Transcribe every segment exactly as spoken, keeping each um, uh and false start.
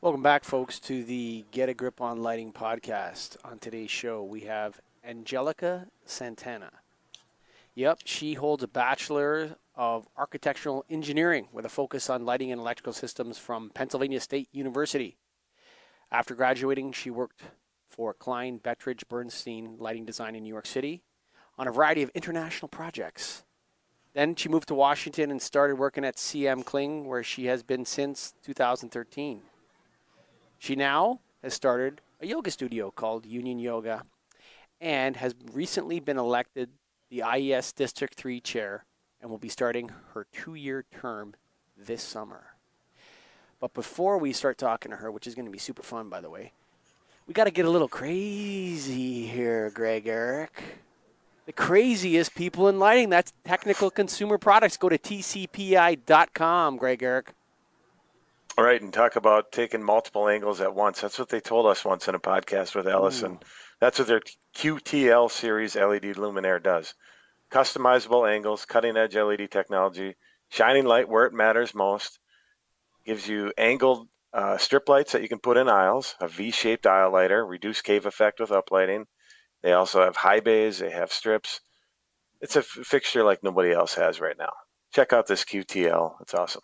Welcome back, folks, to the Get a Grip on Lighting podcast. On today's show, we have Angelica Santana. Yep, she holds a Bachelor of Architectural Engineering with a focus on lighting and electrical systems from Pennsylvania State University. After graduating, she worked for Klein, Bettridge, Bernstein Lighting Design in New York City on a variety of international projects. Then she moved to Washington and started working at C M Kling, where she has been since two thousand thirteen. She now has started a yoga studio called Union Yoga and has recently been elected the I E S District three chair and will be starting her two-year term this summer. But before we start talking to her, which is going to be super fun, by the way, we got to get a little crazy here, Greg Eric. The craziest people in lighting, that's Technical Consumer Products. Go to T C P I dot com, Greg Eric. All right, and talk about taking multiple angles at once. That's what they told us once in a podcast with Allison. Ooh. That's what their Q T L series L E D luminaire does. Customizable angles, cutting-edge L E D technology, shining light where it matters most, gives you angled uh, strip lights that you can put in aisles, a V-shaped aisle lighter, reduced cave effect with uplighting. They also have high bays. They have strips. It's a f- fixture like nobody else has right now. Check out this Q T L. It's awesome.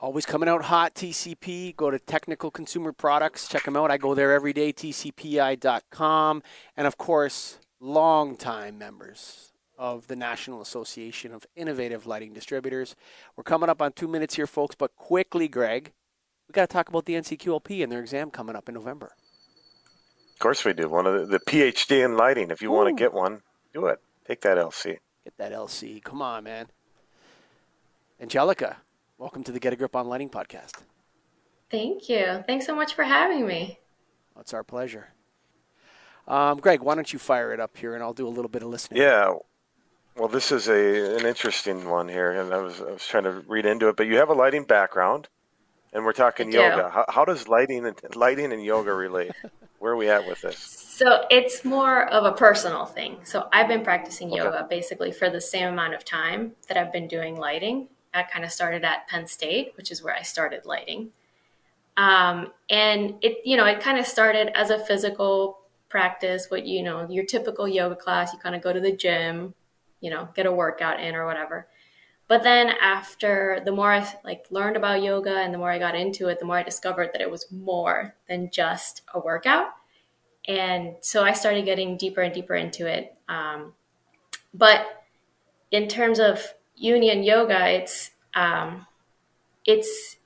Always coming out hot, T C P. Go to Technical Consumer Products. Check them out. I go there every day, T C P I dot com. And, of course, longtime members of the National Association of Innovative Lighting Distributors. We're coming up on two minutes here, folks. But quickly, Greg, we got to talk about the N C Q L P and their exam coming up in November. Of course we do. One of the, the P H D in lighting. If you Ooh. want to get one, do it. Take that L C. Get that L C. Come on, man. Angelica, welcome to the Get a Grip on Lighting podcast. Thank you. Thanks so much for having me. Well, it's our pleasure. Um, Greg, why don't you fire it up here, and I'll do a little bit of listening. Yeah. Well, this is a an interesting one here, and I was I was trying to read into it. But you have a lighting background, and we're talking I yoga. How, how does lighting and, lighting and yoga relate? Where are we at with this? So it's more of a personal thing. So I've been practicing okay. yoga basically for the same amount of time that I've been doing lighting. I kind of started at Penn State, which is where I started lighting. Um, and it, you know, it kind of started as a physical practice, what, you know, your typical yoga class, you kind of go to the gym, you know, get a workout in or whatever. But then after, the more I like learned about yoga and the more I got into it, the more I discovered that it was more than just a workout. And so I started getting deeper and deeper into it. Um, but in terms of Union Yoga, it's um, it's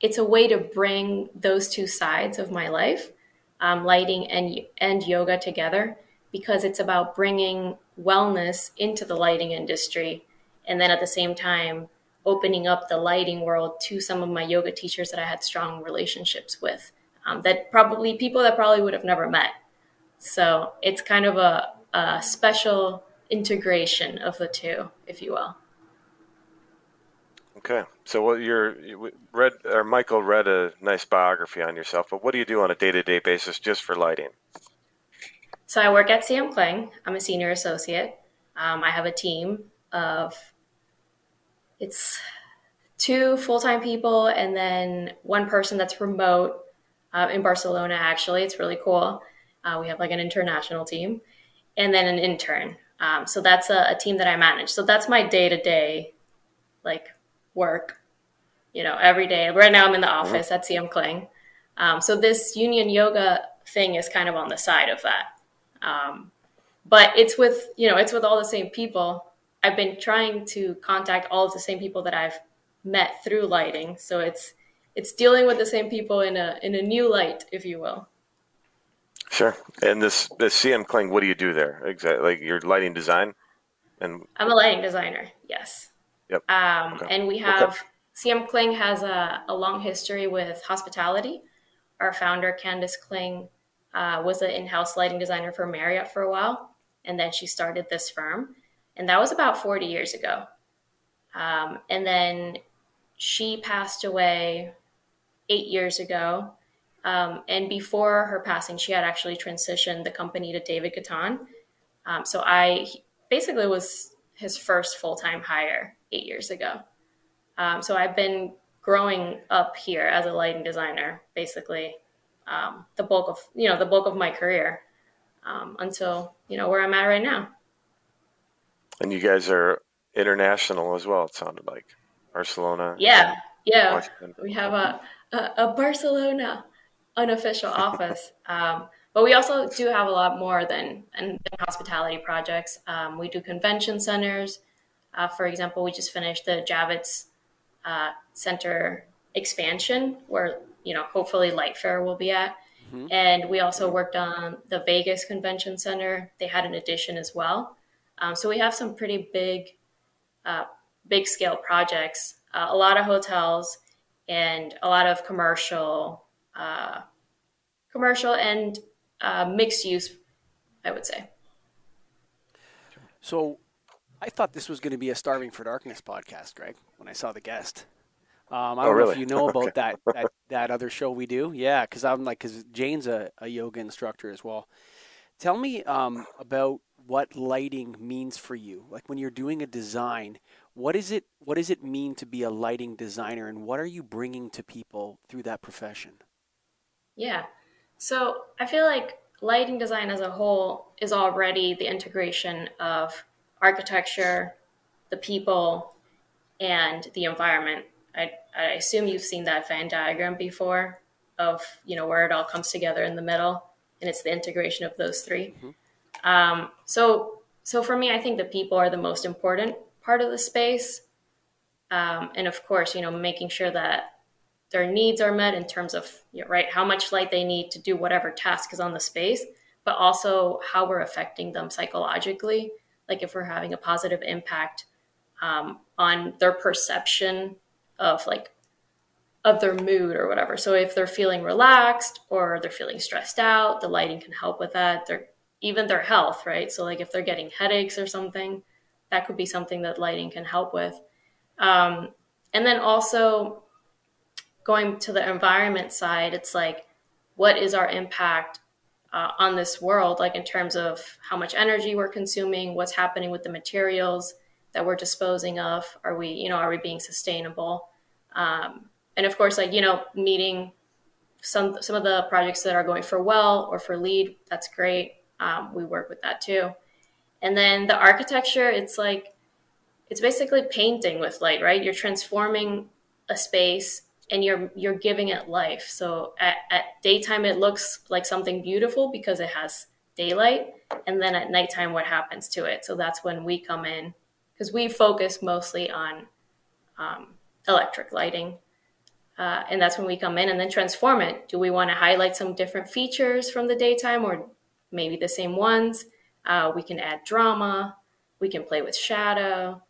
it's a way to bring those two sides of my life, um, lighting and and yoga together, because it's about bringing wellness into the lighting industry. And then at the same time, opening up the lighting world to some of my yoga teachers that I had strong relationships with, um, that probably people that probably would have never met. So it's kind of a, a special integration of the two, if you will. Okay. So what you're, you read, or Michael read a nice biography on yourself, but what do you do on a day-to-day basis just for lighting? So I work at C M Kling. I'm a senior associate. Um, I have a team of it's two full-time people and then one person that's remote uh, in Barcelona. Actually, it's really cool. Uh, we have like an international team and then an intern. Um, so that's a, a team that I manage. So that's my day-to-day like work, you know, every day. Right now I'm in the office at C M Kling. Um, so this Union Yoga thing is kind of on the side of that. Um, but it's with, you know, it's with all the same people. I've been trying to contact all of the same people that I've met through lighting. So it's it's dealing with the same people in a in a new light, if you will. Sure. And this, this C M Kling, what do you do there? Exactly. Like your lighting design? And I'm a lighting designer, yes. Yep. Um, okay. And we have, okay. C M Kling has a, a long history with hospitality. Our founder, Candace Kling, uh, was an in-house lighting designer for Marriott for a while. And then she started this firm. And that was about forty years ago. Um, and then she passed away eight years ago. Um, and before her passing, she had actually transitioned the company to David Catan. Um, so I basically was his first full-time hire eight years ago. Um, so I've been growing up here as a lighting designer, basically um, the bulk of, you know, the bulk of my career um, until, you know, where I'm at right now. And you guys are international as well, it sounded like. Barcelona. Yeah. Yeah. Washington. We have a, a, a Barcelona unofficial office. Um, but we also do have a lot more than, than hospitality projects. Um, we do convention centers. Uh, for example, we just finished the Javits uh, Center expansion where, you know, hopefully Lightfair will be at. Mm-hmm. And we also worked on the Vegas Convention Center. They had an addition as well. Um, so we have some pretty big, uh, big scale projects, uh, a lot of hotels and a lot of commercial, uh, commercial and uh, mixed use, I would say. So I thought this was going to be a Starving for Darkness podcast, Greg, when I saw the guest. Um, I don't oh, really? know if you know about that, that, that other show we do. Yeah, because I'm like, because Jane's a, a yoga instructor as well. Tell me um, about what lighting means for you. Like when you're doing a design, what is it, what does it mean to be a lighting designer, and what are you bringing to people through that profession? Yeah. So I feel like lighting design as a whole is already the integration of architecture, the people, and the environment. I, I assume you've seen that Venn diagram before of, you know, where it all comes together in the middle, and it's the integration of those three. Mm-hmm. Um, so, so for me, I think the people are the most important part of the space. Um, and of course, you know, making sure that their needs are met in terms of, you know, right, how much light they need to do whatever task is on the space, but also how we're affecting them psychologically. Like if we're having a positive impact, um, on their perception of like, of their mood or whatever. So if they're feeling relaxed or they're feeling stressed out, the lighting can help with that. They're, even their health, right? So like if they're getting headaches or something, that could be something that lighting can help with. Um, and then also going to the environment side, it's like, what is our impact uh, on this world? Like in terms of how much energy we're consuming, what's happening with the materials that we're disposing of? Are we, you know, are we being sustainable? Um, and of course, like, you know, meeting some, some of the projects that are going for well or for lead, that's great. Um, we work with that too. And then the architecture, it's like, it's basically painting with light, right? You're transforming a space and you're, you're giving it life. So at, at daytime, it looks like something beautiful because it has daylight. And then at nighttime, what happens to it? So that's when we come in, because we focus mostly on um, electric lighting. Uh, and that's when we come in and then transform it. Do we want to highlight some different features from the daytime, or maybe the same ones? Uh, we can add drama. We can play with shadow,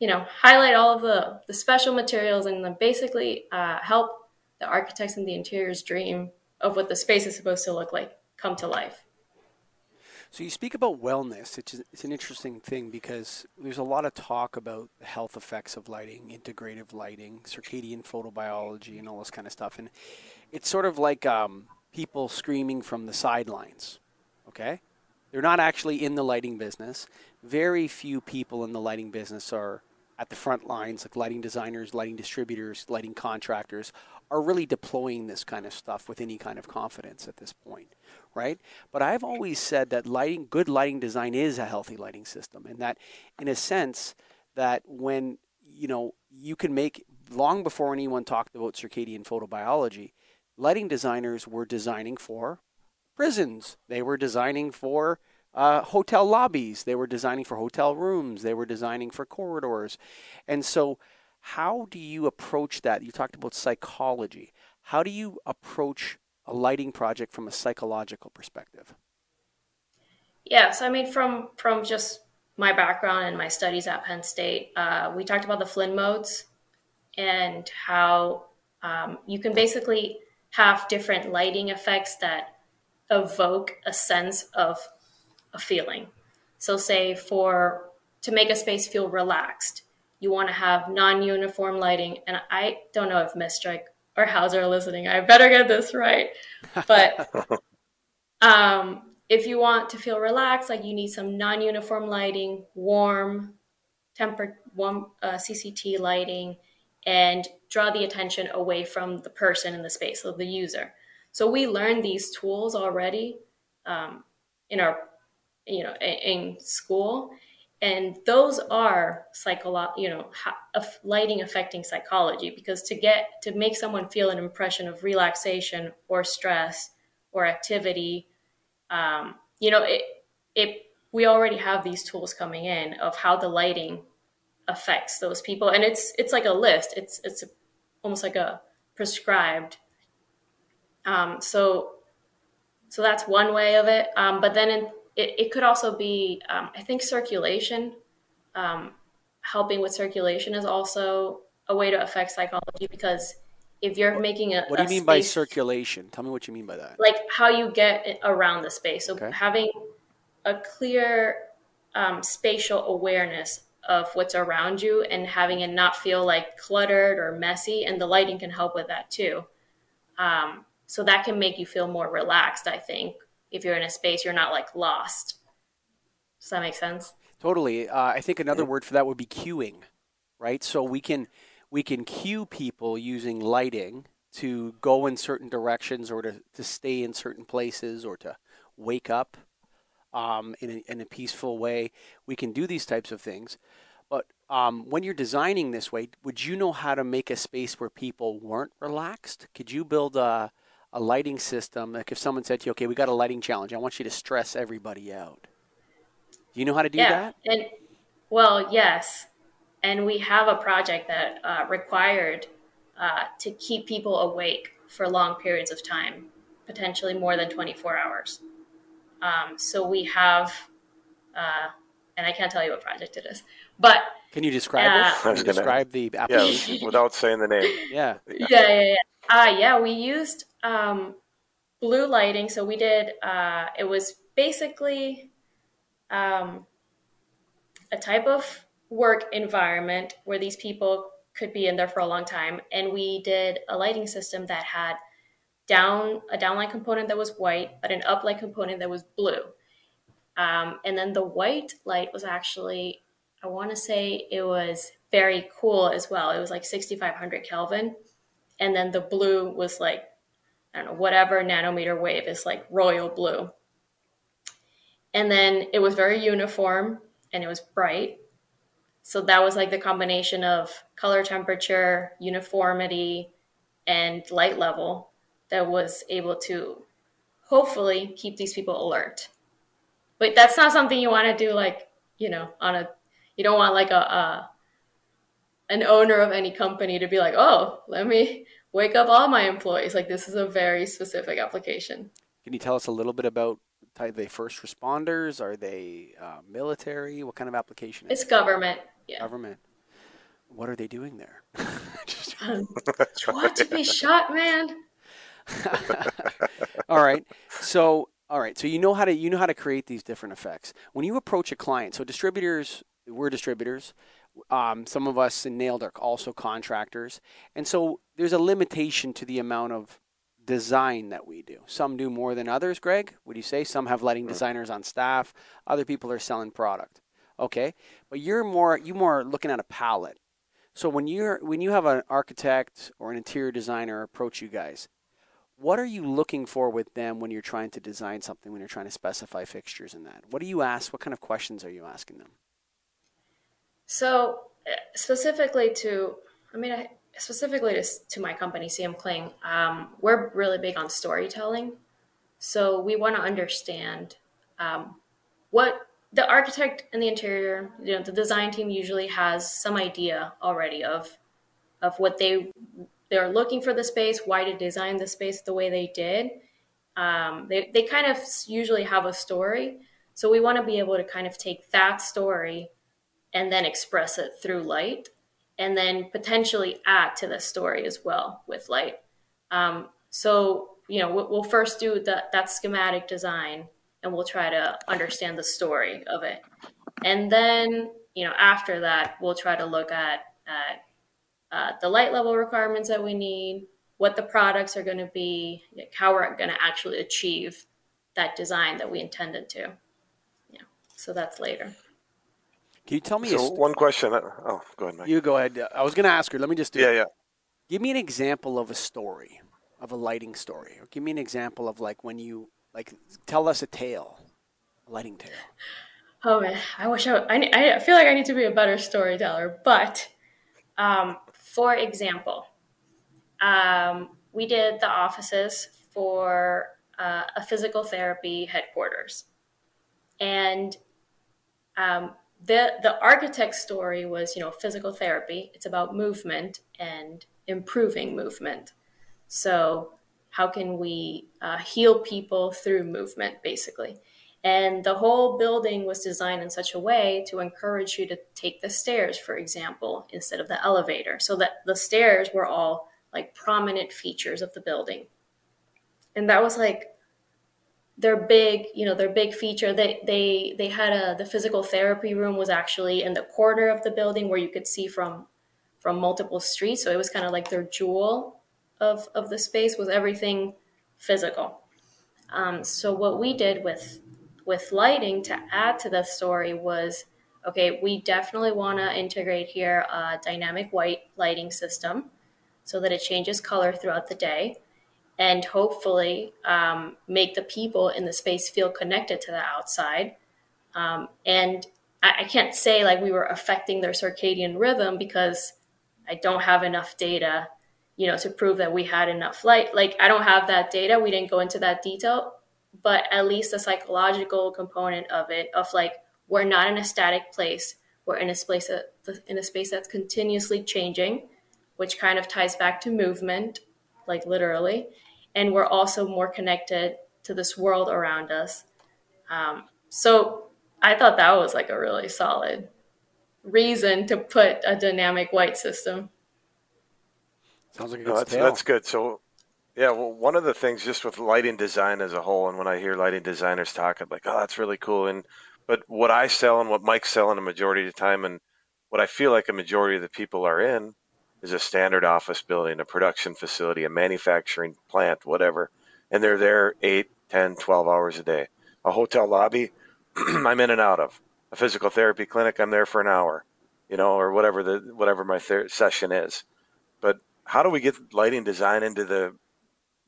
you know, highlight all of the, the special materials, and then basically uh, help the architects and the interiors dream of what the space is supposed to look like come to life. So you speak about wellness. It's, it's an interesting thing because there's a lot of talk about the health effects of lighting, integrative lighting, circadian photobiology, and all this kind of stuff. And it's sort of like um, people screaming from the sidelines. Okay, they're not actually in the lighting business. Very few people in the lighting business are at the front lines, like lighting designers, lighting distributors, lighting contractors, are really deploying this kind of stuff with any kind of confidence at this point, right? But I've always said that lighting, good lighting design is a healthy lighting system, and that in a sense that when, you know, you can make, long before anyone talked about circadian photobiology, lighting designers were designing for prisons. They were designing for uh, hotel lobbies. They were designing for hotel rooms. They were designing for corridors. And so how do you approach that? You talked about psychology. How do you approach a lighting project from a psychological perspective? Yeah, so I mean, from, from just my background and my studies at Penn State, uh, we talked about the Flynn modes and how um, you can basically have different lighting effects that evoke a sense of a feeling. So say for, to make a space feel relaxed, you want to have non-uniform lighting. And I don't know if Miss Drake or Hauser are listening, I better get this right. But um, if you want to feel relaxed, like you need some non-uniform lighting, warm, tempered, warm uh, C C T lighting, and draw the attention away from the person in the space, so the user. So we learn these tools already um, in our, you know, in school, and those are psycholo- you know, lighting affecting psychology, because to get to make someone feel an impression of relaxation or stress or activity, um, you know, it it we already have these tools coming in of how the lighting affects those people, and it's it's like a list. It's it's almost like a prescribed. Um, so, so that's one way of it. Um, but then in, it, it could also be, um, I think circulation, um, helping with circulation is also a way to affect psychology, because if you're what, making a, what do you a mean space, by circulation? Tell me what you mean by that. Like how you get around the space. So okay. having a clear, um, spatial awareness of what's around you and having it not feel like cluttered or messy. And the lighting can help with that too. Um, So that can make you feel more relaxed, I think. If you're in a space, you're not like lost. Does that make sense? Totally. Uh, I think another word for that would be cueing, right? So we can we can cue people using lighting to go in certain directions, or to, to stay in certain places, or to wake up um, in, a, in a peaceful way. We can do these types of things. But um, when you're designing this way, would you know how to make a space where people weren't relaxed? Could you build a... a lighting system, like if someone said to you, okay, we got a lighting challenge, I want you to stress everybody out. Do you know how to do yeah. that? And, well, yes. And we have a project that uh, required uh, to keep people awake for long periods of time, potentially more than twenty-four hours. Um, so we have, uh, and I can't tell you what project it is, but... Can you describe uh, it? Can you describe the application? Yeah, without saying the name. Yeah. Yeah, yeah, yeah. Uh, yeah, we used... Um, blue lighting. So we did, uh, it was basically, um, a type of work environment where these people could be in there for a long time. And we did a lighting system that had down, a downlight component that was white, but an uplight component that was blue. Um, and then the white light was actually, I want to say it was very cool as well. It was like sixty-five hundred Kelvin. And then the blue was like, I don't know, whatever nanometer wave is like royal blue. And then it was very uniform and it was bright. So that was like the combination of color temperature, uniformity, and light level that was able to hopefully keep these people alert. But that's not something you want to do like, you know, on a, you don't want like a, a an owner of any company to be like, oh, let me wake up all my employees. Like, this is a very specific application. Can you tell us a little bit about, are they first responders? Are they uh, military? What kind of application? It's government. Yeah. Government. What are they doing there? Just... um, want to be shot, man. All right. So, all right. So you know how to, you know how to create these different effects. When you approach a client, so distributors, we're distributors. Um, some of us in Nailed are also contractors. And so there's a limitation to the amount of design that we do. Some do more than others, Greg, would you say? Some have lighting designers on staff. Other people are selling product. Okay. But you're more, you more looking at a palette. So when you're, when you have an architect or an interior designer approach you guys, what are you looking for with them when you're trying to design something, when you're trying to specify fixtures in that? What do you ask? What kind of questions are you asking them? So specifically to, I mean, I, specifically to, to my company, C M Kling, um, we're really big on storytelling. So we want to understand um, what the architect and the interior, you know, the design team usually has some idea already of of what they they're looking for the space, why to design the space the way they did. Um, they they kind of usually have a story. So we want to be able to kind of take that story and then express it through light, and then potentially add to the story as well with light. Um, so, you know, we'll first do that, that schematic design, and we'll try to understand the story of it. And then, you know, after that, we'll try to look at, at uh, the light level requirements that we need, what the products are gonna be, like how we're gonna actually achieve that design that we intended to. Yeah, so that's later. Can you tell me? So a st- one question. Oh, go ahead, Mike. You go ahead. I was going to ask her. Let me just do yeah, it. Yeah, yeah. Give me an example of a story, of a lighting story. Or give me an example of like when you, like, tell us a tale, a lighting tale. Oh, man. I wish I, I, I feel like I need to be a better storyteller. But, um, for example, um, we did the offices for uh, a physical therapy headquarters. And um, the the architect's story was, you know, physical therapy. It's about movement and improving movement. So how can we uh, heal people through movement, basically? And the whole building was designed in such a way to encourage you to take the stairs, for example, instead of the elevator, so that the stairs were all like prominent features of the building. And that was like their big, you know, their big feature. They they they had a the physical therapy room was actually in the corner of the building where you could see from from multiple streets. So it was kind of like their jewel of of the space was everything physical. Um, so what we did with with lighting to add to the story was, okay, we definitely want to integrate here a dynamic white lighting system so that it changes color throughout the day, and hopefully um, make the people in the space feel connected to the outside. Um, and I, I can't say like we were affecting their circadian rhythm because I don't have enough data, you know, to prove that we had enough light. Like I don't have that data. We didn't go into that detail, but at least the psychological component of it, of like, we're not in a static place. We're in a space, that, in a space that's continuously changing, which kind of ties back to movement, like literally. And we're also more connected to this world around us. Um, so I thought that was like a really solid reason to put a dynamic white system. Sounds like a good no, that's, tale. That's good. So, yeah, well, one of the things just with lighting design as a whole, and when I hear lighting designers talk, I'm like, oh, that's really cool. And but what I sell and what Mike's selling a majority of the time, and what I feel like a majority of the people are in, is a standard office building, a production facility, a manufacturing plant, whatever. And they're there eight, ten, twelve hours a day. A hotel lobby, I'm in and out of. A physical therapy clinic, I'm there for an hour, you know, or whatever the whatever my ther- session is. But how do we get lighting design into the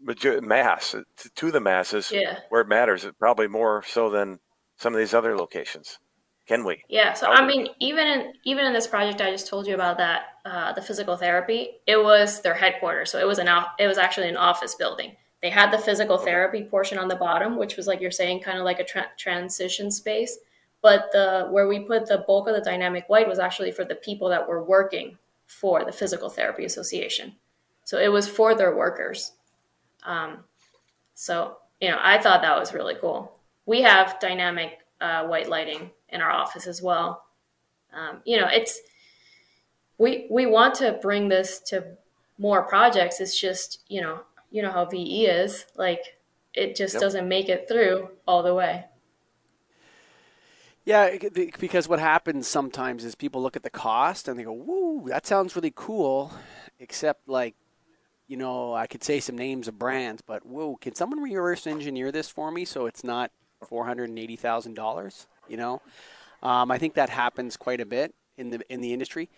major- mass, to, to the masses yeah. where it matters? Probably more so than some of these other locations. Can we? Yeah. So, I mean, even in, even in this project I just told you about that, uh, the physical therapy, it was their headquarters. So it was an, it was actually an office building. They had the physical therapy portion on the bottom, which was like you're saying, kind of like a tra- transition space. But the, where we put the bulk of the dynamic white was actually for the people that were working for the Physical Therapy Association. So it was for their workers. Um, so, you know, I thought that was really cool. We have dynamic uh, white lighting in our office as well. Um, you know, it's, we, we want to bring this to more projects. It's just, you know, you know how V E is, like, it just yep. doesn't make it through all the way. Yeah. Because what happens sometimes is people look at the cost and they go, woo, that sounds really cool. Except like, you know, I could say some names of brands, but whoa, can someone reverse engineer this for me? So it's not four hundred eighty thousand dollars. You know, um, I think that happens quite a bit in the in the industry.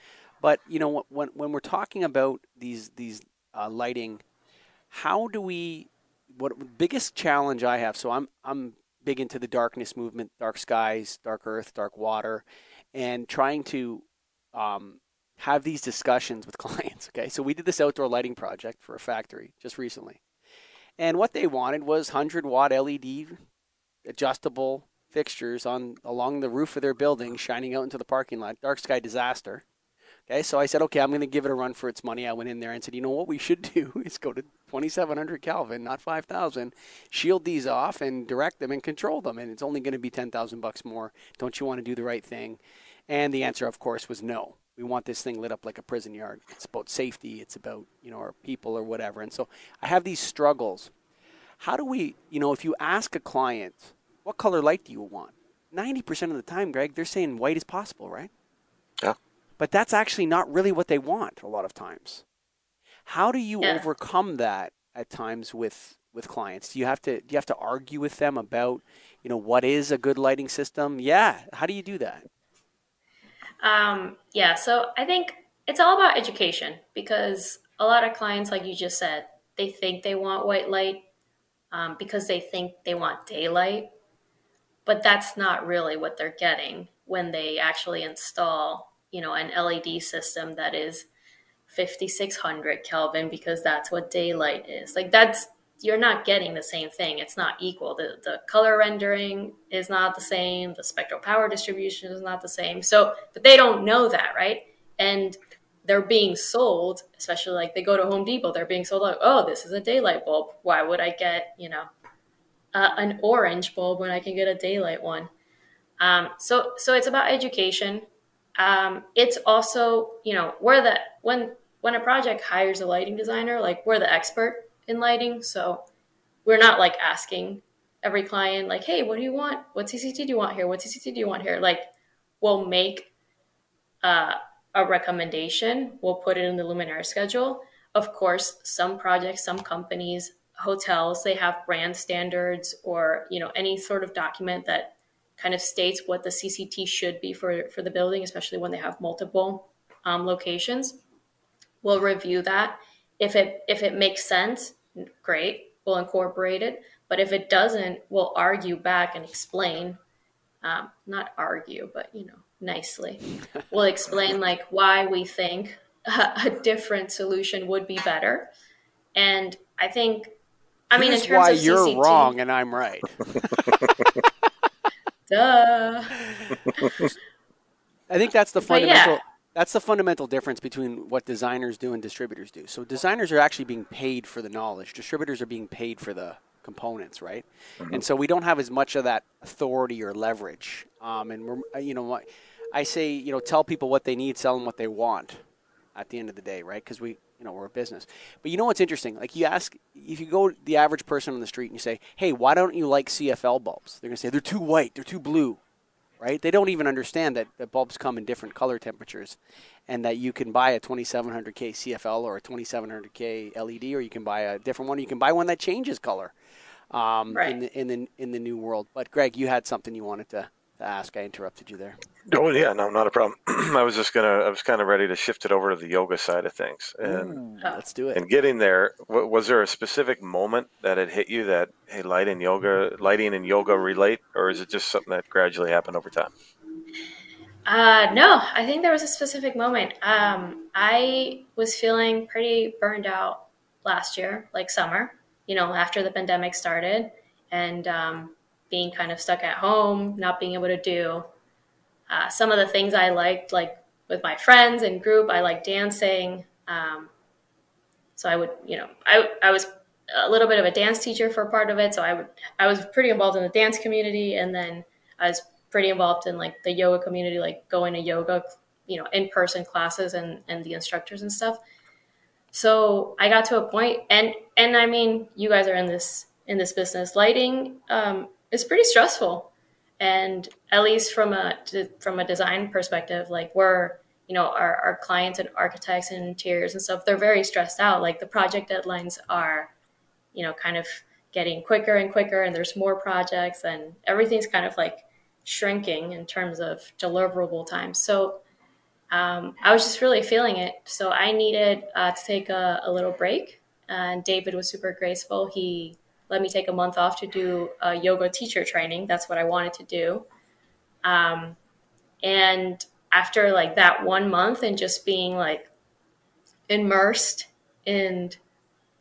But, you know, when when we're talking about these these uh, lighting, how do we what biggest challenge I have? So I'm I'm big into the darkness movement, dark skies, dark earth, dark water, and trying to um, have these discussions with clients. OK, so we did this outdoor lighting project for a factory just recently. And what they wanted was one hundred watt L E D adjustable fixtures on along the roof of their building shining out into the parking lot. Dark sky disaster. Okay, so I said, okay, I'm going to give it a run for its money. I went in there and said, you know what we should do is go to twenty-seven hundred Kelvin, not five thousand, shield these off and direct them and control them, and it's only going to be ten thousand bucks more. Don't you want to do the right thing? And the answer, of course, was no. We want this thing lit up like a prison yard. It's about safety. It's about, you know, our people or whatever. And so I have these struggles. How do we, you know, if you ask a client, what color light do you want? ninety percent of the time, Greg, they're saying white is possible, right? Yeah. But that's actually not really what they want a lot of times. How do you yeah. overcome that at times with, with clients? Do you have to do you have to argue with them about, you know, what is a good lighting system? Yeah. How do you do that? Um, yeah, so I think it's all about education, because a lot of clients, like you just said, they think they want white light um, because they think they want daylight, but that's not really what they're getting when they actually install, you know, an L E D system that is fifty-six hundred Kelvin, because that's what daylight is. Like, that's, you're not getting the same thing. It's not equal. The, the color rendering is not the same. The spectral power distribution is not the same. So, but they don't know that, right? And they're being sold, especially like they go to Home Depot, they're being sold like, oh, this is a daylight bulb. Why would I get, you know, uh, an orange bulb when I can get a daylight one? Um, so, so it's about education. Um, it's also, you know, we're the, when, when a project hires a lighting designer, like we're the expert in lighting. So we're not like asking every client like, hey, what do you want? What T C T do you want here? What T C T do you want here? Like, we'll make, uh, a recommendation, we'll put it in the luminaire schedule. Of course, some projects, some companies, hotels, they have brand standards or, you know, any sort of document that kind of states what the C C T should be for, for the building, especially when they have multiple um, locations. We'll review that. If it, if it makes sense, great, we'll incorporate it. But if it doesn't, we'll argue back and explain, um, not argue, but, you know, nicely. We'll explain like why we think a, a different solution would be better. And I think, I Here's mean, in terms why of you're C C T, wrong and I'm right. Duh. I think that's the fundamental, yeah. that's the fundamental difference between what designers do and distributors do. So designers are actually being paid for the knowledge. Distributors are being paid for the components, right? Mm-hmm. And so we don't have as much of that authority or leverage. Um, and we're, you know, I say, you know, tell people what they need, sell them what they want at the end of the day, right? Because we, you know, we're a business. But you know what's interesting? Like, you ask, if you go to the average person on the street and you say, hey, why don't you like C F L bulbs? They're going to say, they're too white, they're too blue, right? They don't even understand that the bulbs come in different color temperatures and that you can buy a twenty-seven hundred K C F L or a twenty-seven hundred K L E D, or you can buy a different one, or you can buy one that changes color um, right. in, the, in, the, in the new world. But Greg, you had something you wanted to ask. I interrupted you there. Oh yeah, no, not a problem. I was just gonna, I was kind of ready to shift it over to the yoga side of things, and Ooh, let's do it. And getting there, w- was there a specific moment that it hit you that hey, light and yoga, lighting and yoga relate, or is it just something that gradually happened over time? Uh, no, I think there was a specific moment. Um, I was feeling pretty burned out last year, like summer, you know, after the pandemic started, and um, being kind of stuck at home, not being able to do uh, some of the things I liked, like with my friends and group. I like dancing. Um, so I would, you know, I, I was a little bit of a dance teacher for part of it. So I would, I was pretty involved in the dance community. And then I was pretty involved in like the yoga community, like going to yoga, you know, in-person classes and, and the instructors and stuff. So I got to a point, and, and I mean, you guys are in this, in this business, lighting, um, it's pretty stressful. And at least from a, from a design perspective, like we're, you know, our, our clients and architects and interiors and stuff, they're very stressed out. Like the project deadlines are, you know, kind of getting quicker and quicker, and there's more projects, and everything's kind of like shrinking in terms of deliverable time. So um, I was just really feeling it. So I needed uh, to take a, a little break, and David was super graceful. He let me take a month off to do a uh, yoga teacher training. That's what I wanted to do. Um, and after like that one month and just being like immersed in,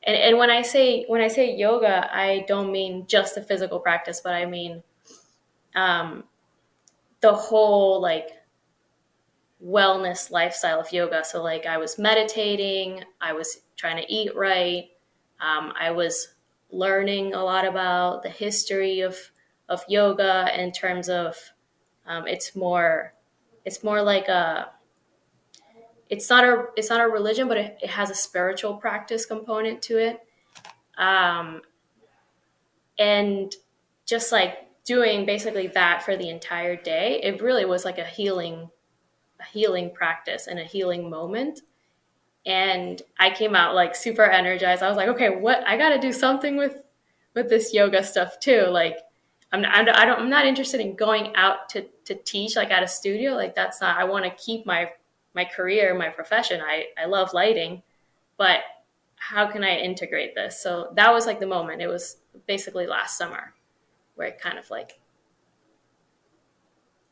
and, and when I say, when I say yoga, I don't mean just the physical practice, but I mean um, the whole like wellness lifestyle of yoga. So like I was meditating, I was trying to eat right. Um, I was learning a lot about the history of, of yoga in terms of, um, it's more, it's more like a, it's not a, it's not a religion, but it, it has a spiritual practice component to it. Um, and just like doing basically that for the entire day, it really was like a healing, a healing practice and a healing moment. And I came out like super energized. I was like, okay, what, I got to do something with, with this yoga stuff too. Like I'm not, I don't, I'm not interested in going out to, to teach like at a studio. Like that's not, I want to keep my, my career, my profession. I, I love lighting, but how can I integrate this? So that was like the moment. It was basically last summer where it kind of like.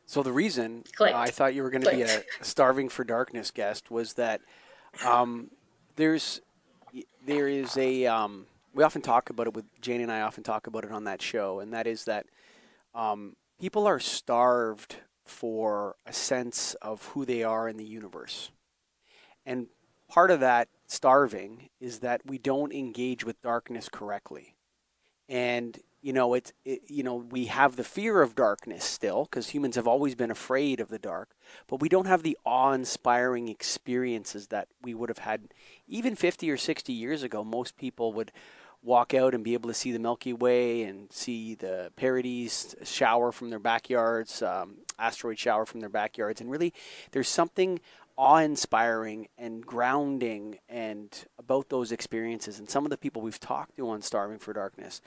So the reason clicked. I thought you were going to be a Starving for Darkness guest was that um, there's, there is a, um, we often talk about it with Jane and I often talk about it on that show. And that is that um, people are starved for a sense of who they are in the universe. And part of that starving is that we don't engage with darkness correctly. And, you know, it's, it, you know, we have the fear of darkness still because humans have always been afraid of the dark, but we don't have the awe-inspiring experiences that we would have had even fifty or sixty years ago. Most people would walk out and be able to see the Milky Way and see the Pleiades shower from their backyards, um, asteroid shower from their backyards. And really, there's something awe-inspiring and grounding and about those experiences. And some of the people we've talked to on Starving for Darkness,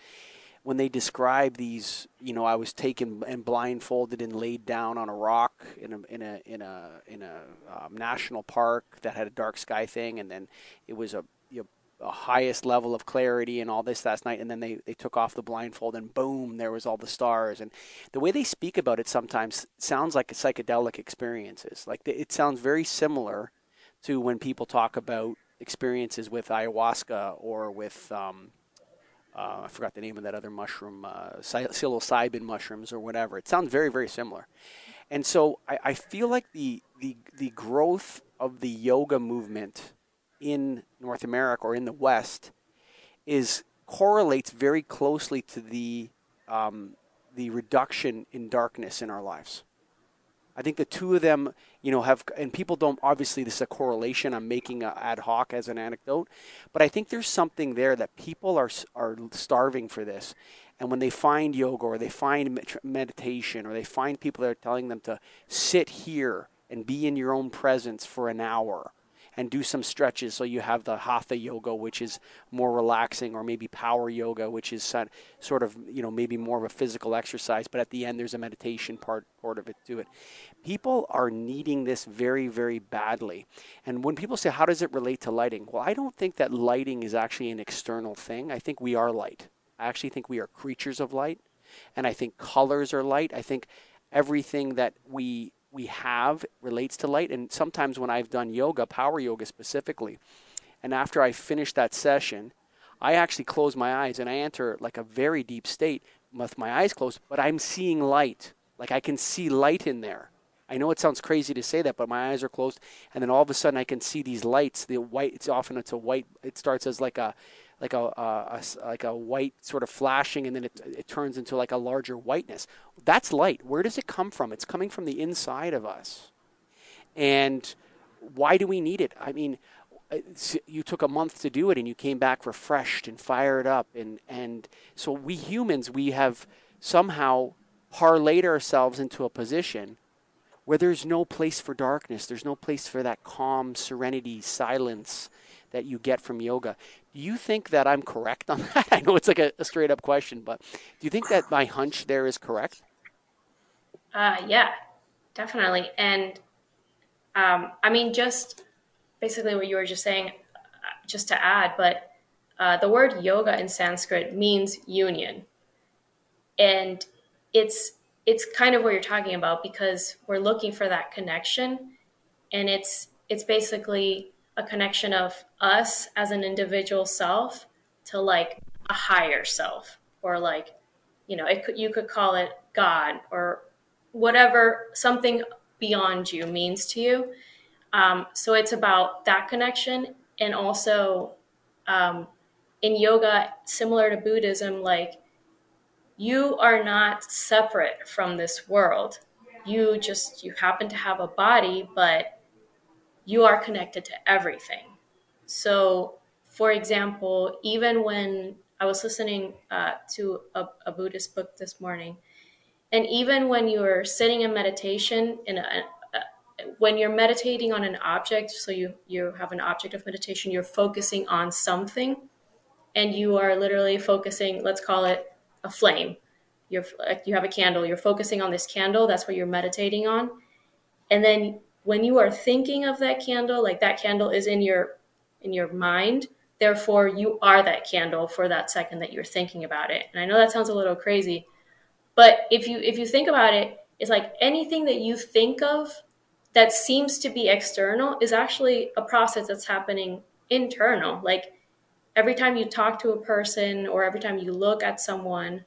when they describe these, you know, I was taken and blindfolded and laid down on a rock in a in a in a in a um, national park that had a dark sky thing, and then it was a, you know, a highest level of clarity and all this last night, and then they they took off the blindfold and boom, there was all the stars. And the way they speak about it sometimes sounds like a psychedelic experiences. Like it sounds very similar to when people talk about experiences with ayahuasca or with. Um, Uh, I forgot the name of that other mushroom, uh, psilocybin mushrooms or whatever. It sounds very, very similar. And so I, I feel like the, the the growth of the yoga movement in North America or in the West is correlates very closely to the um, the reduction in darkness in our lives. I think the two of them, you know, have, and people don't, obviously this is a correlation I'm making a, ad hoc as an anecdote, but I think there's something there that people are are starving for this. And when they find yoga or they find meditation or they find people that are telling them to sit here and be in your own presence for an hour and do some stretches. So you have the hatha yoga, which is more relaxing, or maybe power yoga, which is sort of, you know, maybe more of a physical exercise, but at the end there's a meditation part, part of it to it. People are needing this very, very badly. And when people say, how does it relate to lighting? Well, I don't think that lighting is actually an external thing. I think we are light. I actually think we are creatures of light. And I think colors are light. I think everything that we we have relates to light. And sometimes when I've done yoga, power yoga specifically, and after I finish that session, I actually close my eyes and I enter like a very deep state with my eyes closed, but I'm seeing light. Like I can see light in there. I know it sounds crazy to say that, but my eyes are closed. And then all of a sudden I can see these lights, the white, it's often, it's a white, it starts as like a, like a, a, a like a white sort of flashing, and then it, it turns into like a larger whiteness. That's light. Where does it come from? It's coming from the inside of us. And why do we need it? I mean, you took a month to do it and you came back refreshed and fired up. And, and so we humans, we have somehow parlayed ourselves into a position where there's no place for darkness. There's no place for that calm, serenity, silence that you get from yoga. Do you think that I'm correct on that? I know it's like a, a straight up question, but do you think that my hunch there is correct? Uh, yeah, definitely. And um, I mean, just basically what you were just saying, just to add, but uh, the word yoga in Sanskrit means union. And it's, it's kind of what you're talking about, because we're looking for that connection. And it's, it's basically a connection of us as an individual self to like a higher self, or like, you know, it could, you could call it God or whatever, something beyond you means to you. Um, so it's about that connection. And also um, in yoga, similar to Buddhism, like you are not separate from this world. You just, you happen to have a body, but you are connected to everything. So for example, even when I was listening uh, to a, a Buddhist book this morning, and even when you're sitting in meditation, in a, a, when you're meditating on an object, so you, you have an object of meditation, you're focusing on something, and you are literally focusing, let's call it a flame. You're like, you have a candle, you're focusing on this candle. That's what you're meditating on. And then when you are thinking of that candle, like that candle is in your, in your mind. Therefore, you are that candle for that second that you're thinking about it. And I know that sounds a little crazy, but if you, if you think about it, it's like anything that you think of that seems to be external is actually a process that's happening internal. Like every time you talk to a person or every time you look at someone,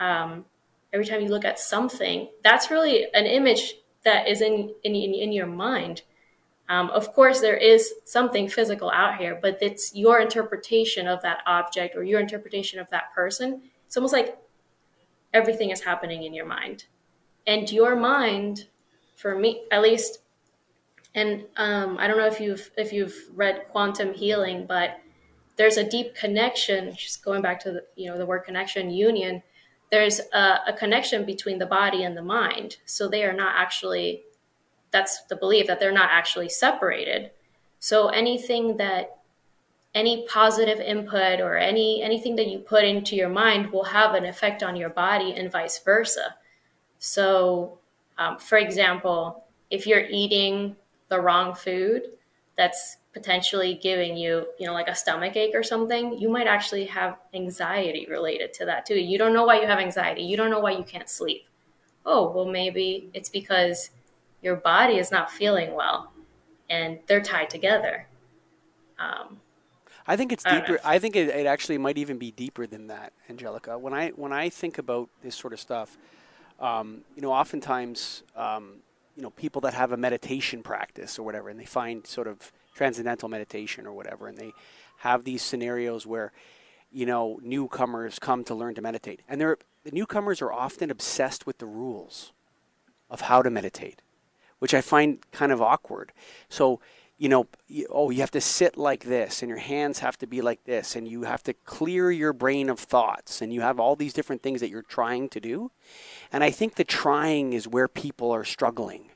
um, every time you look at something, that's really an image that is in, in, in your mind. Um, of course, there is something physical out here, but it's your interpretation of that object or your interpretation of that person. It's almost like everything is happening in your mind. And your mind, for me at least, and um, I don't know if you've if you've read Quantum Healing, but there's a deep connection. Just going back to the, you know, the word connection, union. There's a, a connection between the body and the mind. So they are not actually. That's the belief that they're not actually separated. So anything that, any positive input or any anything that you put into your mind will have an effect on your body and vice versa. So um, for example, if you're eating the wrong food, that's potentially giving you, you know, like a stomach ache or something, you might actually have anxiety related to that too. You don't know why you have anxiety. You don't know why you can't sleep. Oh, well, maybe it's because your body is not feeling well, and they're tied together. Um, I think it's I deeper. I think it, it actually might even be deeper than that, Angelica. When I when I think about this sort of stuff, um, you know, oftentimes, um, you know, people that have a meditation practice or whatever, and they find sort of transcendental meditation or whatever, and they have these scenarios where, you know, newcomers come to learn to meditate, and they're the newcomers are often obsessed with the rules of how to meditate, which I find kind of awkward. So, you know, you, oh, you have to sit like this and your hands have to be like this and you have to clear your brain of thoughts and you have all these different things that you're trying to do. And I think the trying is where people are struggling.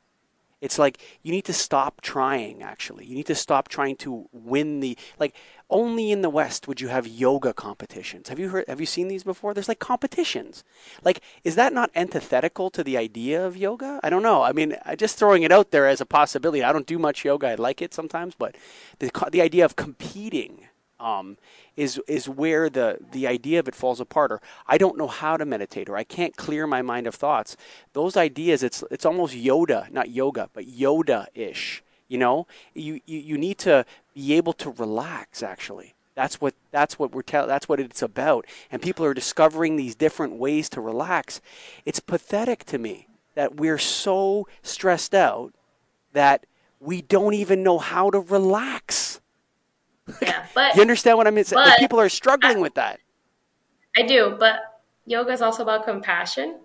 It's like you need to stop trying, actually. You need to stop trying to win the, like only in the West would you have yoga competitions. Have you heard, have you seen these before? There's like competitions. Like, is that not antithetical to the idea of yoga? I don't know. I mean, I just throwing it out there as a possibility. I don't do much yoga. I like it sometimes, but the the idea of competing um, is is where the, the idea of it falls apart, or I don't know how to meditate, or I can't clear my mind of thoughts. Those ideas, it's it's almost Yoda, not yoga, but Yoda-ish, you know? You, you, you need to be able to relax, actually. That's what that's what we're tell, that's what it's about. And people are discovering these different ways to relax. It's pathetic to me that we're so stressed out that we don't even know how to relax. Yeah, but you understand what I mean? Like people are struggling I, with that. I do, but yoga is also about compassion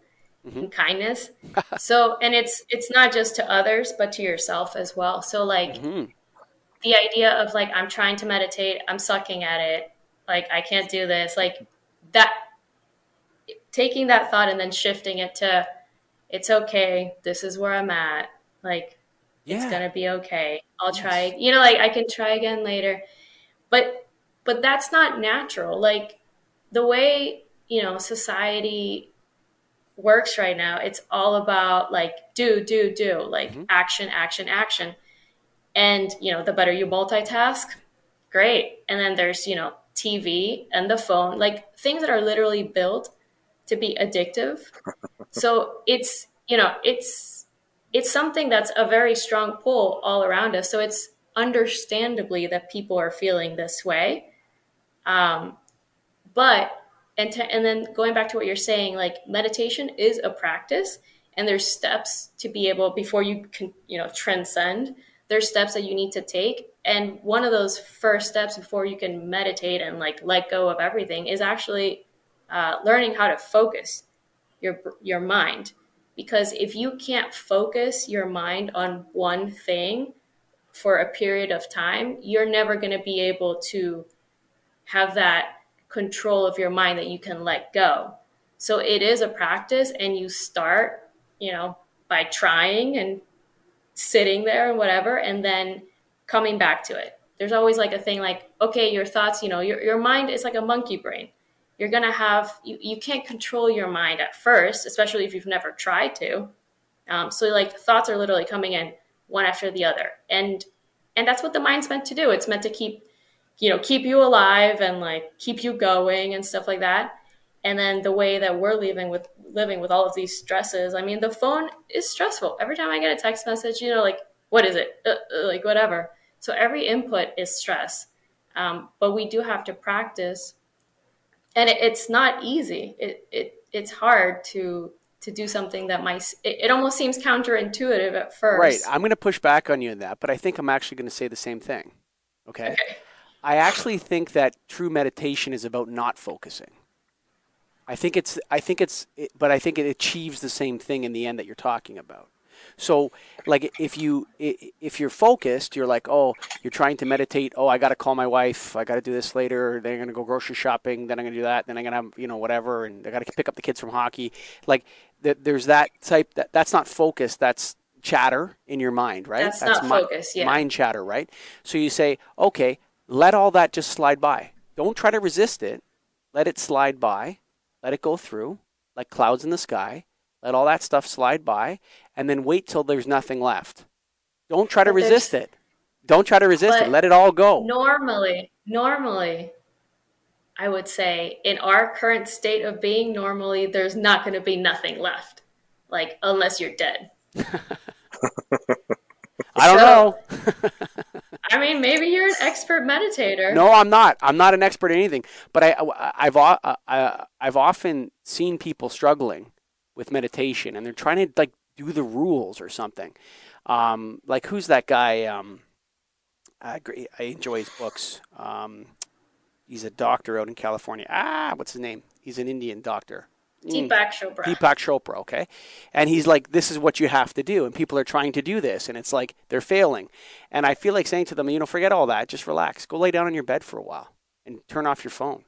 mm-hmm. and kindness. So, and it's it's not just to others, but to yourself as well. So, like mm-hmm. the idea of like I'm trying to meditate, I'm sucking at it, like I can't do this, like that. Taking that thought and then shifting it to, it's okay. This is where I'm at. Like yeah. it's gonna be okay. I'll try. Yes. You know, like I can try again later. But but that's not natural. Like the way, you know, society works right now, it's all about like do, do, do, like mm-hmm. action, action, action. And, you know, the better you multitask, great. And then there's, you know, T V and the phone, like things that are literally built to be addictive. So it's, you know, it's it's something that's a very strong pull all around us. So it's understandably that people are feeling this way. Um, but, and, to, and then going back to what you're saying, like meditation is a practice and there's steps to be able, before you can, you know, transcend, there's steps that you need to take. And one of those first steps before you can meditate and like, let go of everything is actually uh, learning how to focus your, your mind. Because if you can't focus your mind on one thing for a period of time, you're never going to be able to have that control of your mind that you can let go. So it is a practice, and you start, you know, by trying and sitting there and whatever, and then coming back to it. There's always like a thing like, okay, your thoughts, you know, your, your mind is like a monkey brain. you're going to have, you, you can't control your mind at first, especially if you've never tried to. Um, so like thoughts are literally coming in one after the other. And, and that's what the mind's meant to do. It's meant to keep, you know, keep you alive and like keep you going and stuff like that. And then the way that we're living with living with all of these stresses, I mean, the phone is stressful. Every time I get a text message, you know, like, what is it? Uh, uh, like, whatever. So every input is stress. Um, but we do have to practice. And it, it's not easy. It, it It's hard to to do something that my, it, it almost seems counterintuitive at first. Right. I'm going to push back on you on that, but I think I'm actually going to say the same thing. Okay. okay. I actually think that true meditation is about not focusing. I think it's, I think it's, it, but I think it achieves the same thing in the end that you're talking about. So like if you, if you're focused, you're like, oh, you're trying to meditate. Oh, I got to call my wife. I got to do this later. Then I'm going to go grocery shopping. Then I'm going to do that. Then I'm going to have, you know, whatever. And I got to pick up the kids from hockey. Like th- there's that type that that's not focused. That's chatter in your mind, right? That's, that's not mi- focus. Yeah. Mind chatter. Right. So you say, okay, let all that just slide by. Don't try to resist it. Let it slide by. Let it go through like clouds in the sky. Let all that stuff slide by and then wait till there's nothing left. Don't try to resist it. Don't try to resist it. Let it all go. Normally, normally, I would say in our current state of being, normally there's not going to be nothing left. Like, unless you're dead. I don't so, know. I mean, maybe you're an expert meditator. No, I'm not. I'm not an expert at anything. But I, I, I've, uh, I, I've often seen people struggling with meditation, and they're trying to like do the rules or something. Um, like who's that guy? Um, I agree. I enjoy his books. Um, he's a doctor out in California. Ah, what's his name? He's an Indian doctor. Deepak Chopra. Deepak Chopra, okay. And he's like, this is what you have to do. And people are trying to do this. And it's like, they're failing. And I feel like saying to them, you know, forget all that. Just relax. Go lay down on your bed for a while and turn off your phone.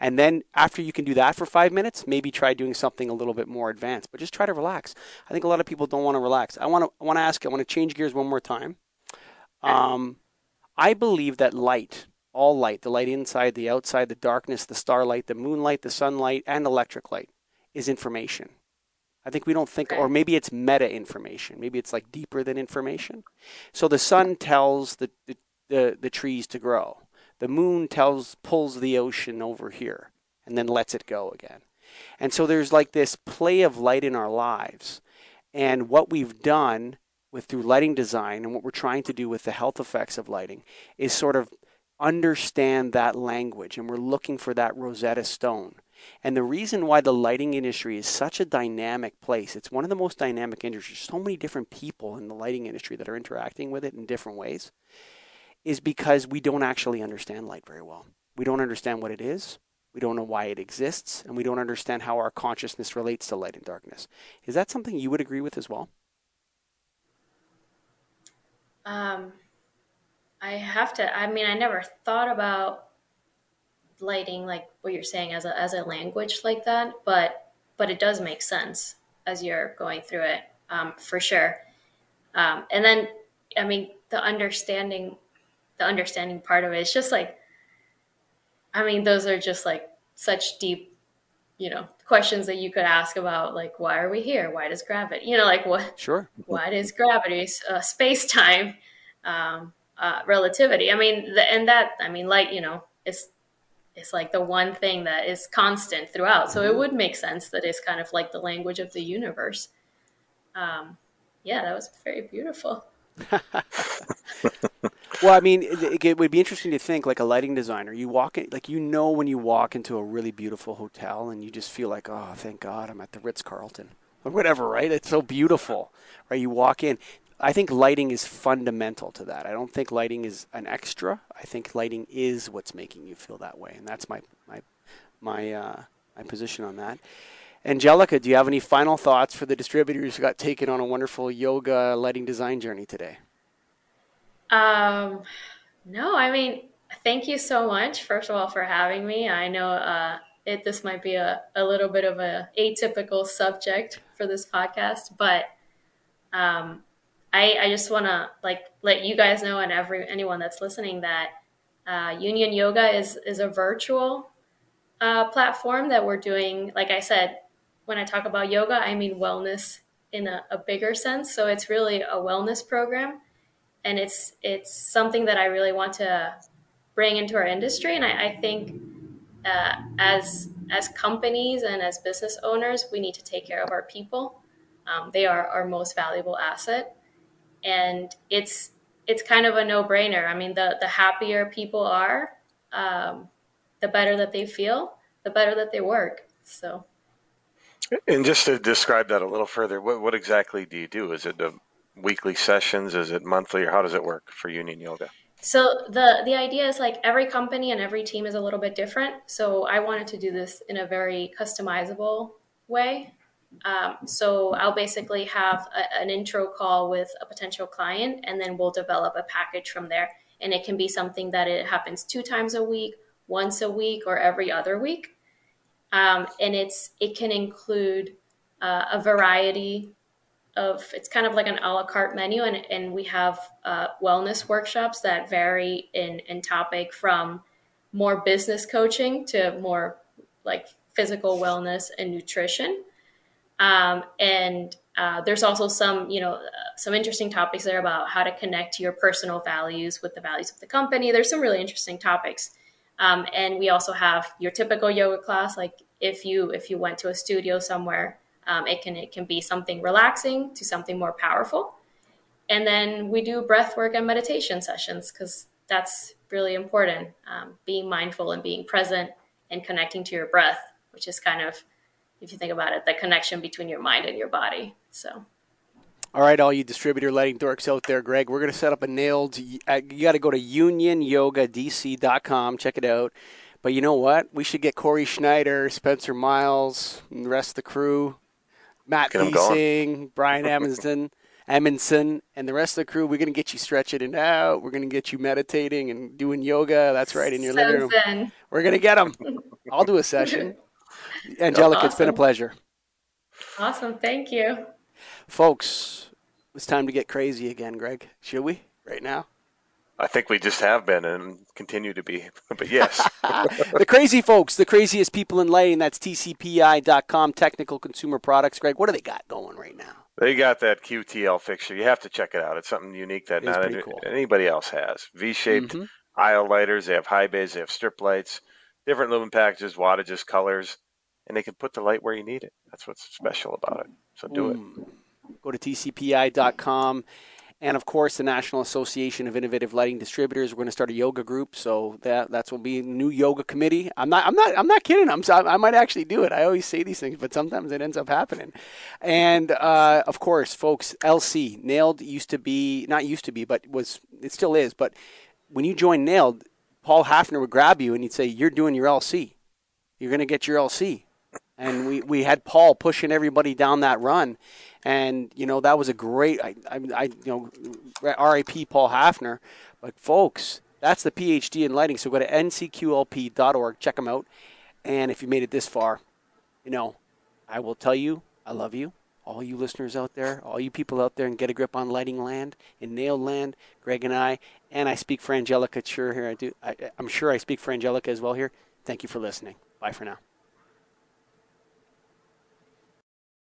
And then after you can do that for five minutes, maybe try doing something a little bit more advanced. But just try to relax. I think a lot of people don't want to relax. I want to I want to ask, I want to change gears one more time. Um, I believe that light, all light, the light inside, the outside, the darkness, the starlight, the moonlight, the sunlight, and electric light, is information. I think we don't think, or maybe it's meta information. Maybe it's like deeper than information. So the sun tells the the, the, the trees to grow. The moon tells, pulls the ocean over here and then lets it go again. And so there's like this play of light in our lives. And what we've done with through lighting design and what we're trying to do with the health effects of lighting is sort of understand that language. And we're looking for that Rosetta Stone. And the reason why the lighting industry is such a dynamic place, it's one of the most dynamic industries, so many different people in the lighting industry that are interacting with it in different ways, is because we don't actually understand light very well. We don't understand what it is. We don't know why it exists. And we don't understand how our consciousness relates to light and darkness. Is that something you would agree with as well? Um, I have to, I mean, I never thought about lighting, like what you're saying, as a as a language like that, but but it does make sense as you're going through it, um, for sure. Um, and then, I mean, the understanding, the understanding part of it, it's just like, I mean, those are just like such deep, you know, questions that you could ask about, like, why are we here? Why does gravity, you know, like what? Sure. Why does gravity, uh, space time, um, uh, relativity? I mean, the, and that, I mean, light, you know, it's It's like the one thing that is constant throughout. So it would make sense that it's kind of like the language of the universe. Um, yeah, that was very beautiful. Well, I mean, it, it would be interesting to think like a lighting designer. You walk in, like, you know, when you walk into a really beautiful hotel and you just feel like, oh, thank God I'm at the Ritz-Carlton or whatever, right? It's so beautiful, right? You walk in. I think lighting is fundamental to that. I don't think lighting is an extra. I think lighting is what's making you feel that way. And that's my my my uh, my position on that. Angelica, do you have any final thoughts for the distributors who got taken on a wonderful yoga lighting design journey today? Um, no, I mean, thank you so much, first of all, for having me. I know uh, it this might be a, a little bit of an atypical subject for this podcast, but um I, I just want to like let you guys know and every anyone that's listening that uh, Union Yoga is is a virtual uh, platform that we're doing. Like I said, when I talk about yoga, I mean wellness in a, a bigger sense. So it's really a wellness program. And it's it's something that I really want to bring into our industry. And I, I think uh, as as companies and as business owners, we need to take care of our people. Um, they are our most valuable asset. And it's it's kind of a no-brainer. I mean, the, the happier people are, um, the better that they feel, the better that they work. So. And just to describe that a little further, what, what exactly do you do? Is it a weekly sessions? Is it monthly? Or how does it work for Union Yoga? So the, the idea is like every company and every team is a little bit different. So I wanted to do this in a very customizable way. Um, so I'll basically have a, an intro call with a potential client, and then we'll develop a package from there. And it can be something that it happens two times a week, once a week, or every other week. Um, and it's it can include uh, a variety of, it's kind of like an a la carte menu. And, and we have uh, wellness workshops that vary in, in topic from more business coaching to more like physical wellness and nutrition. Um, and uh, there's also some, you know, uh, some interesting topics there about how to connect your personal values with the values of the company. There's some really interesting topics. Um, and we also have your typical yoga class. Like if you if you went to a studio somewhere, um, it can it can be something relaxing to something more powerful. And then we do breath work and meditation sessions because that's really important. Um, being mindful and being present and connecting to your breath, which is kind of, if you think about it, the connection between your mind and your body. So, all right, all you distributor lighting dorks out there, Greg, we're going to set up a nailed. You got to go to union yoga d c dot com. Check it out. But you know what? We should get Corey Schneider, Spencer Miles, and the rest of the crew, Matt Piesing, Brian Amundsen, Amundsen, and the rest of the crew. We're going to get you stretching it out. We're going to get you meditating and doing yoga. That's right, in your so living room. Fun. We're going to get them. I'll do a session. Angelica, awesome. It's been a pleasure. Awesome. Thank you. Folks, it's time to get crazy again, Greg. Should we? Right now? I think we just have been and continue to be, but yes. The crazy folks, the craziest people in lighting, that's T C P I dot com, Technical Consumer Products. Greg, what do they got going right now? They got that Q T L fixture. You have to check it out. It's something unique that not any, cool. anybody else has. V-shaped mm-hmm. aisle lighters. They have high bays. They have strip lights. Different lumen packages, wattages, colors, and they can put the light where you need it. That's what's special about it. So do mm. it. Go to T C P I dot com. And, of course, the National Association of Innovative Lighting Distributors. We're going to start a yoga group, so that that's will be a new yoga committee. I'm not, I'm not, I'm not kidding. I'm, I might actually do it. I always say these things, but sometimes it ends up happening. And uh, of course, folks, L C Nailed used to be not used to be, but was it still is. But when you join Nailed, Paul Hafner would grab you and he'd say, you're doing your L C. You're going to get your L C. And we, we had Paul pushing everybody down that run. And, you know, that was a great, I, I, I you know, R I P Paul Hafner. But, folks, that's the PhD in lighting. So go to N C Q L P dot org. Check them out. And if you made it this far, you know, I will tell you, I love you. All you listeners out there, all you people out there, and get a grip on lighting land and nailed land. Greg and I, and I speak for Angelica. Sure, here I do. I, I'm sure I speak for Angelica as well. Here, thank you for listening. Bye for now.